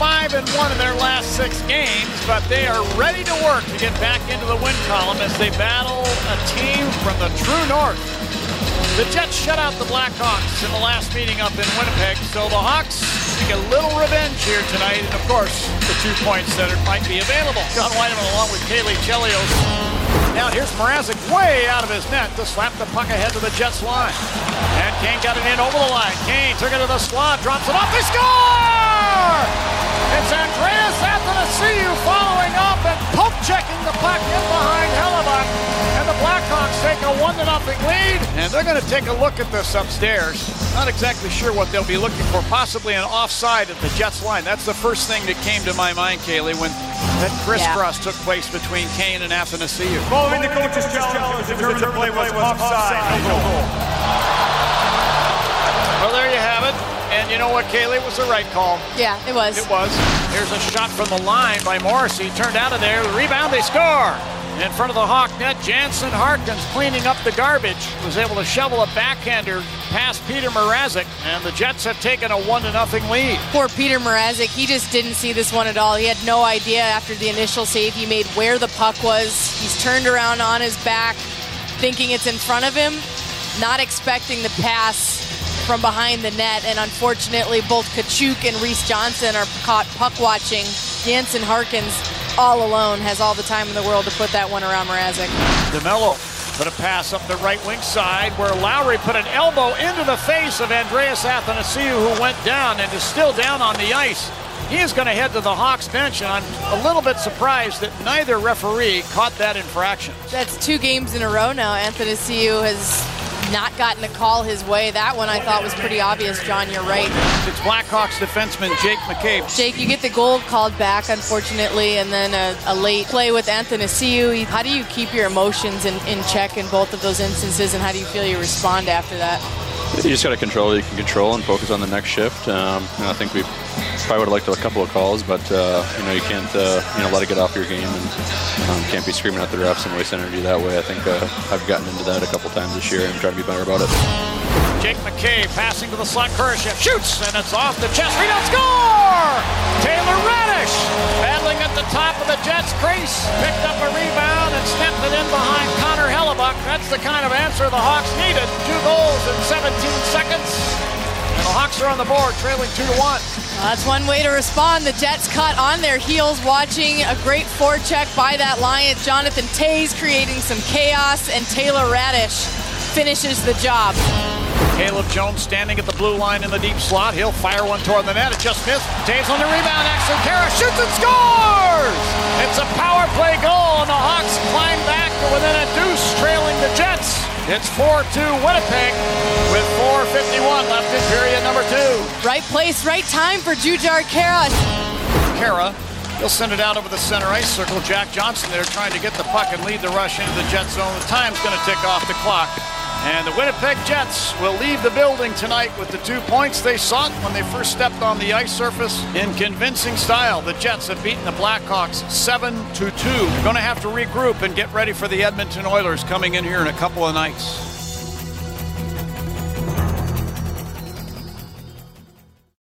5-1 in their last 6 games, but they are ready to work to get back into the win column as they battle a team from the true north. The Jets shut out the Blackhawks in the last meeting up in Winnipeg, so the Hawks take a little revenge here tonight, and of course, the 2 points that might be available. John Weideman along with Kaylee Chelios. Now here's Mrazek way out of his net to slap the puck ahead to the Jets line. And Kane got it in over the line. Kane took it to the slot, drops it off, they score! It's Andreas Athanasiou following up and poke-checking the puck in behind Hellebuck. And the Blackhawks take a 1-0 lead. And they're going to take a look at this upstairs. Not exactly sure what they'll be looking for. Possibly an offside at the Jets line. That's the first thing that came to my mind, Kaylee, when that crisscross took place between Kane and Athanasiou. Following the coach's challenge, the play was offside. No goal. Well, there you have it. And you know what, Kaylee? It was the right call. Yeah, it was. It was. Here's a shot from the line by Morrissey. Turned out of there. Rebound, they score. And in front of the Hawk net, Jansen Harkins cleaning up the garbage. Was able to shovel a backhander past Petr Mrazek. And the Jets have taken a 1-0 lead. Poor Petr Mrazek. He just didn't see this one at all. He had no idea after the initial save he made where the puck was. He's turned around on his back, thinking it's in front of him, not expecting the pass from behind the net, and unfortunately both Kachuk and Reese Johnson are caught puck watching. Jansen Harkins all alone has all the time in the world to put that one around Mrazek. DeMello put a pass up the right wing side where Lowry put an elbow into the face of Andreas Athanasiou, who went down and is still down on the ice. He is going to head to the Hawks bench, and I'm a little bit surprised that neither referee caught that infraction. That's 2 games in a row now. Athanasiou has not gotten a call his way. That one I thought was pretty obvious, John. You're right. It's Blackhawks defenseman Jake McCabe. Jake, you get the goal called back, unfortunately, and then a late play with Athanasiou. How do you keep your emotions in check in both of those instances, and how do you feel you respond after that? You just got to control what you can control and focus on the next shift. And I think we probably would have liked a couple of calls, but you can't let it get off your game, and can't be screaming at the refs and waste energy that way. I think I've gotten into that a couple times this year, and I'm trying to be better about it. Jake McCabe passing to the slot. Kershia shoots, and it's off the chest. We don't score! Taylor Raddysh battling at the top of the Jets' crease. Picked up a rebound and snapped it in behind Connor Hellebuck. That's the kind of answer the Hawks needed. 2 goals in 17 seconds. And the Hawks are on the board, trailing 2-1. Well, that's one way to respond. The Jets caught on their heels, watching a great forecheck by that Lion. Jonathan Toews creating some chaos, and Taylor Raddysh finishes the job. Caleb Jones standing at the blue line in the deep slot. He'll fire one toward the net. It just missed. Toews on the rebound. Axel Khaira shoots and scores! It's a power play goal, and the Hawks climb back to within a deuce, trailing the Jets. It's 4-2 Winnipeg with 4:51 left in period number 2. Right place, right time for Jujhar Khaira. Khaira, he'll send it out over the center ice circle. Jack Johnson there trying to get the puck and lead the rush into the Jets zone. The time's going to tick off the clock. And the Winnipeg Jets will leave the building tonight with the 2 points they sought when they first stepped on the ice surface in convincing style. The Jets have beaten the Blackhawks 7-2. They're going to have to regroup and get ready for the Edmonton Oilers coming in here in a couple of nights.